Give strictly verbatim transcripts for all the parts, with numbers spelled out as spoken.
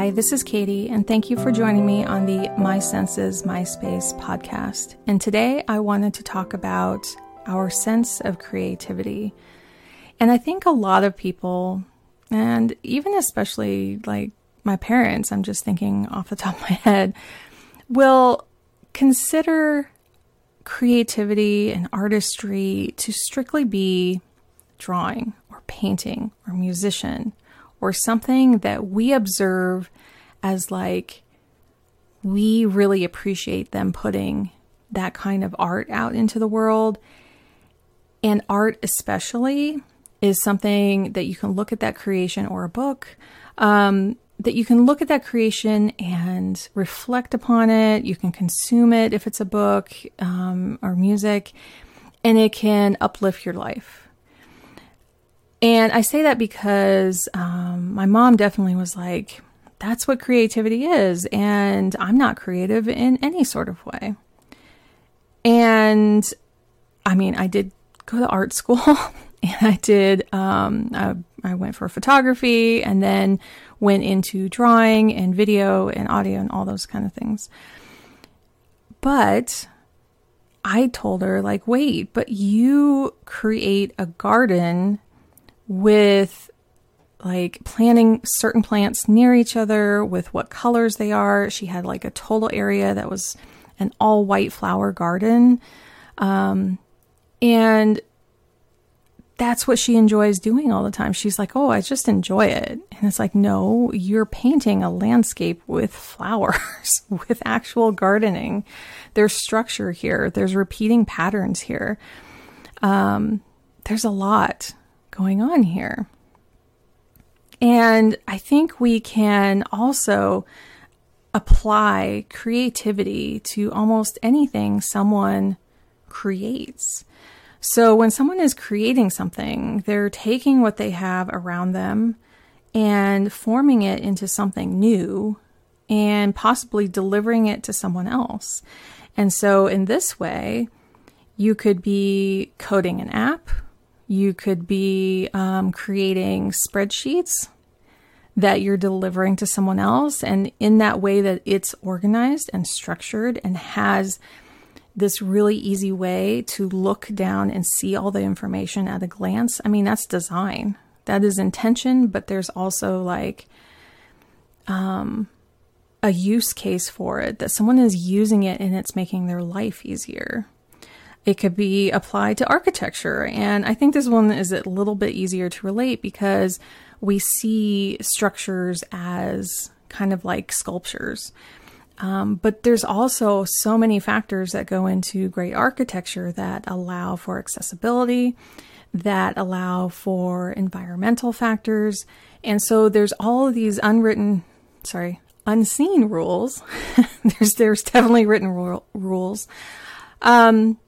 Hi, this is Katie, and thank you for joining me on the My Senses My Space podcast. And today I wanted to talk about our sense of creativity. And I think a lot of people, and even especially like my parents, I'm just thinking off the top of my head, will consider creativity and artistry to strictly be drawing or painting or musician or something that we observe as like, we really appreciate them putting that kind of art out into the world. And art especially is something that you can look at that creation or a book, um, that you can look at that creation and reflect upon it. You can consume it if it's a book um, or music, and it can uplift your life. And I say that because um, my mom definitely was like, that's what creativity is. And I'm not creative in any sort of way. And I mean, I did go to art school and I did, um, I, I went for photography and then went into drawing and video and audio and all those kind of things. But I told her like, wait, but you create a garden with like planting certain plants near each other with what colors they are. She had like a total area that was an all white flower garden. Um, and that's what she enjoys doing all the time. She's like, oh, I just enjoy it. And it's like, no, you're painting a landscape with flowers, with actual gardening. There's structure here. There's repeating patterns here. Um, there's a lot going on here. And I think we can also apply creativity to almost anything someone creates. So when someone is creating something, they're taking what they have around them and forming it into something new and possibly delivering it to someone else. And so in this way, you could be coding an app. You could be um, creating spreadsheets that you're delivering to someone else. And in that way that it's organized and structured and has this really easy way to look down and see all the information at a glance. I mean, that's design. That is intention, but there's also like um, a use case for it, that someone is using it and it's making their life easier. It could be applied to architecture. And I think this one is a little bit easier to relate because we see structures as kind of like sculptures. Um, but there's also so many factors that go into great architecture that allow for accessibility, that allow for environmental factors. And so there's all of these unwritten, sorry, unseen rules. there's, there's definitely written rule, rules. Um,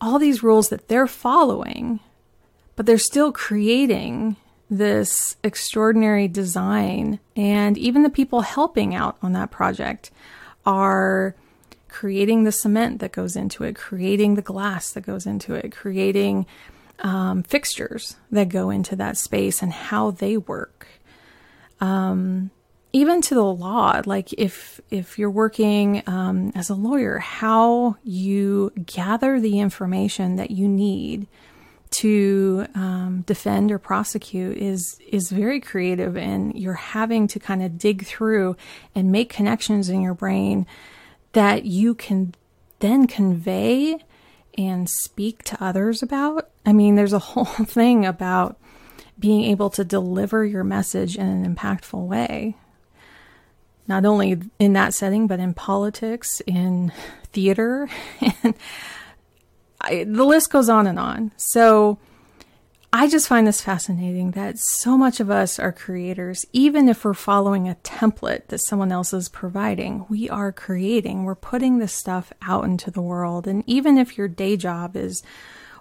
all these rules that they're following, but they're still creating this extraordinary design. And even the people helping out on that project are creating the cement that goes into it, creating the glass that goes into it, creating um, fixtures that go into that space and how they work. Um, even to the law, like if if you're working um, as a lawyer, how you gather the information that you need to um, defend or prosecute is is very creative, and you're having to kind of dig through and make connections in your brain that you can then convey and speak to others about. I mean, there's a whole thing about being able to deliver your message in an impactful way. Not only in that setting, but in politics, in theater, and I, the list goes on and on. So I just find this fascinating that so much of us are creators. Even if we're following a template that someone else is providing, we are creating. We're putting this stuff out into the world. And even if your day job is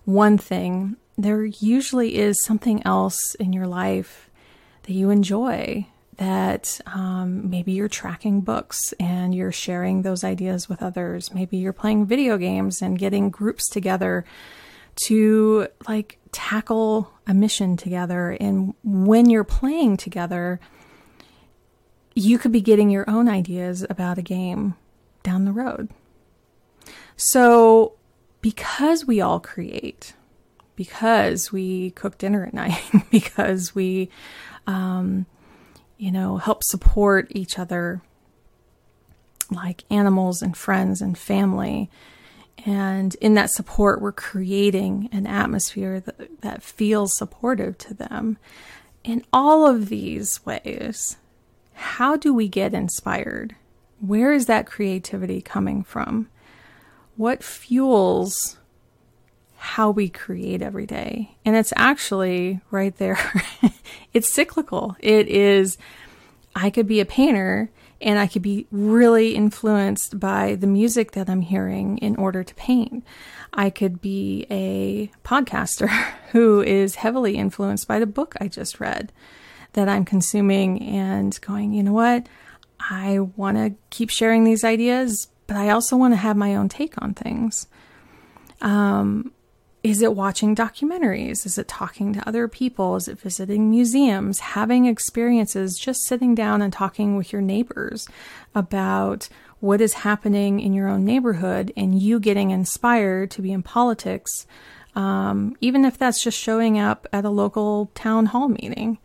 one thing, there usually is something else in your life that you enjoy. That um, maybe you're tracking books and you're sharing those ideas with others. Maybe you're playing video games and getting groups together to like tackle a mission together. And when you're playing together, you could be getting your own ideas about a game down the road. So because we all create, because we cook dinner at night, because we, um, you know, help support each other like animals and friends and family. And in that support, we're creating an atmosphere that, that feels supportive to them. In all of these ways, how do we get inspired? Where is that creativity coming from? What fuels how we create every day? And it's actually right there. It's cyclical. It is, I could be a painter and I could be really influenced by the music that I'm hearing in order to paint. I could be a podcaster who is heavily influenced by the book I just read that I'm consuming and going, you know what? I want to keep sharing these ideas, but I also want to have my own take on things. Um, is it watching documentaries? Is it talking to other people? Is it visiting museums? Having experiences, just sitting down and talking with your neighbors about what is happening in your own neighborhood and you getting inspired to be in politics, um, even if that's just showing up at a local town hall meeting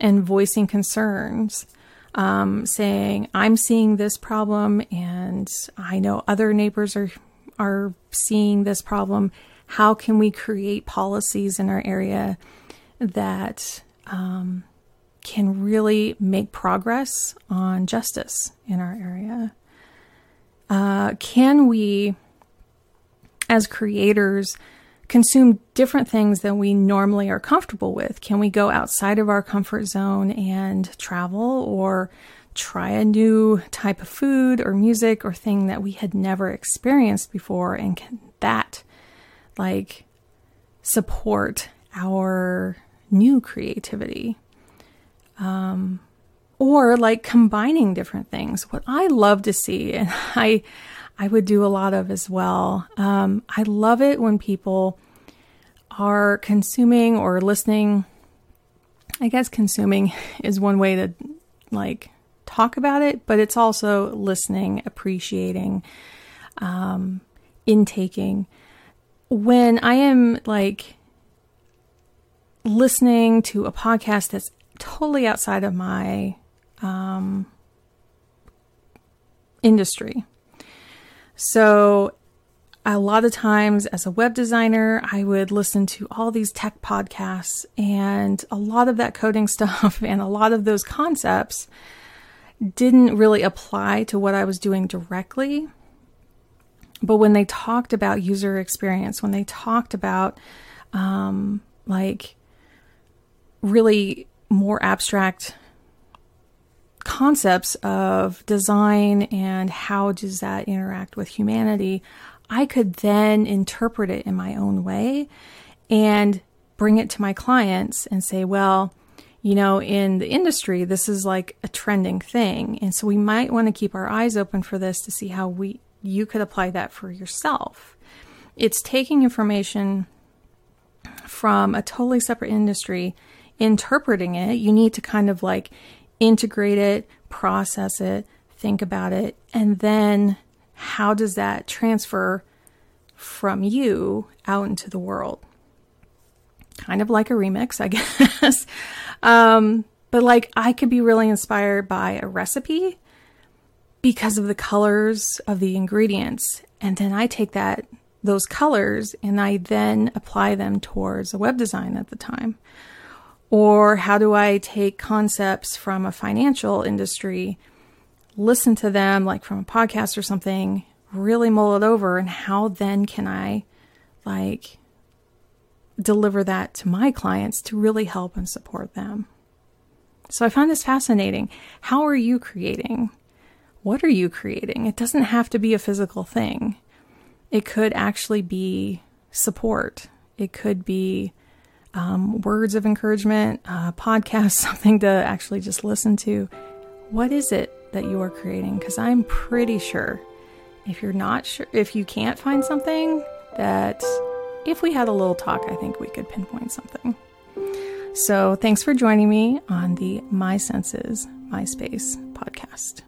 and voicing concerns. Um, saying, I'm seeing this problem and I know other neighbors are, are seeing this problem. How can we create policies in our area that um, can really make progress on justice in our area? Uh, can we, as creators, consume different things than we normally are comfortable with? Can we go outside of our comfort zone and travel or try a new type of food or music or thing that we had never experienced before? And can that like support our new creativity? Um, or like combining different things. What I love to see, and I I would do a lot of as well. Um, I love it when people are consuming or listening. I guess consuming is one way to like talk about it, but it's also listening, appreciating, um, intaking. When I am like listening to a podcast that's totally outside of my um, industry. So a lot of times as a web designer, I would listen to all these tech podcasts and a lot of that coding stuff and a lot of those concepts didn't really apply to what I was doing directly. But when they talked about user experience, when they talked about um, like really more abstract concepts of design and how does that interact with humanity, I could then interpret it in my own way and bring it to my clients and say, well, you know, in the industry, this is like a trending thing. And so we might want to keep our eyes open for this to see how we, you could apply that for yourself. It's taking information from a totally separate industry, interpreting it. You need to kind of like integrate it, process it, think about it, and then how does that transfer from you out into the world? Kind of like a remix, I guess. um, but like I could be really inspired by a recipe because of the colors of the ingredients. And then I take that, those colors, and I then apply them towards a web design at the time. Or how do I take concepts from a financial industry, listen to them like from a podcast or something, really mull it over, and how then can I like deliver that to my clients to really help and support them? So I find this fascinating. How are you creating? What are you creating? It doesn't have to be a physical thing. It could actually be support. It could be Um, words of encouragement, uh, podcasts, something to actually just listen to. What is it that you are creating? Because I'm pretty sure if you're not sure, if you can't find something, that if we had a little talk, I think we could pinpoint something. So thanks for joining me on the My Senses My Space podcast.